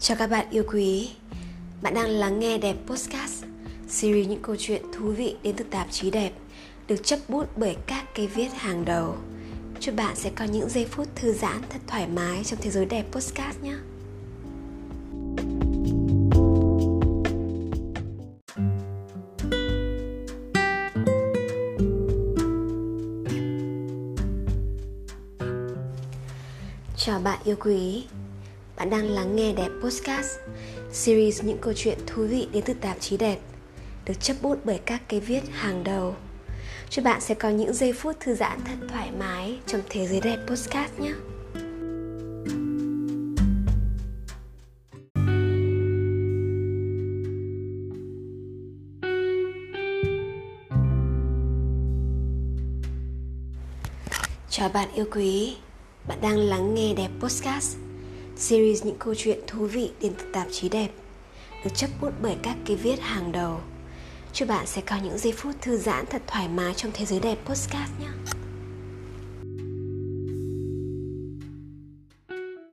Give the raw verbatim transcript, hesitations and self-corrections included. Chào các bạn yêu quý, bạn đang lắng nghe Đẹp Podcast, series những câu chuyện thú vị đến từ tạp chí Đẹp, được chấp bút bởi các cây viết hàng đầu. Chúc bạn sẽ có những giây phút thư giãn thật thoải mái trong thế giới Đẹp Podcast nhé. Chào bạn yêu quý, bạn đang lắng nghe Đẹp Podcast, series những câu chuyện thú vị đến từ tạp chí Đẹp, được chấp bút bởi các cây viết hàng đầu. Chúc bạn sẽ có những giây phút thư giãn thật thoải mái trong thế giới Đẹp Podcast nhé. Chào bạn yêu quý, bạn đang lắng nghe Đẹp Podcast, series những câu chuyện thú vị đến từ tạp chí Đẹp, được chấp bút bởi các cây viết hàng đầu. Chúc bạn sẽ có những giây phút thư giãn thật thoải mái trong thế giới Đẹp Podcast nhé.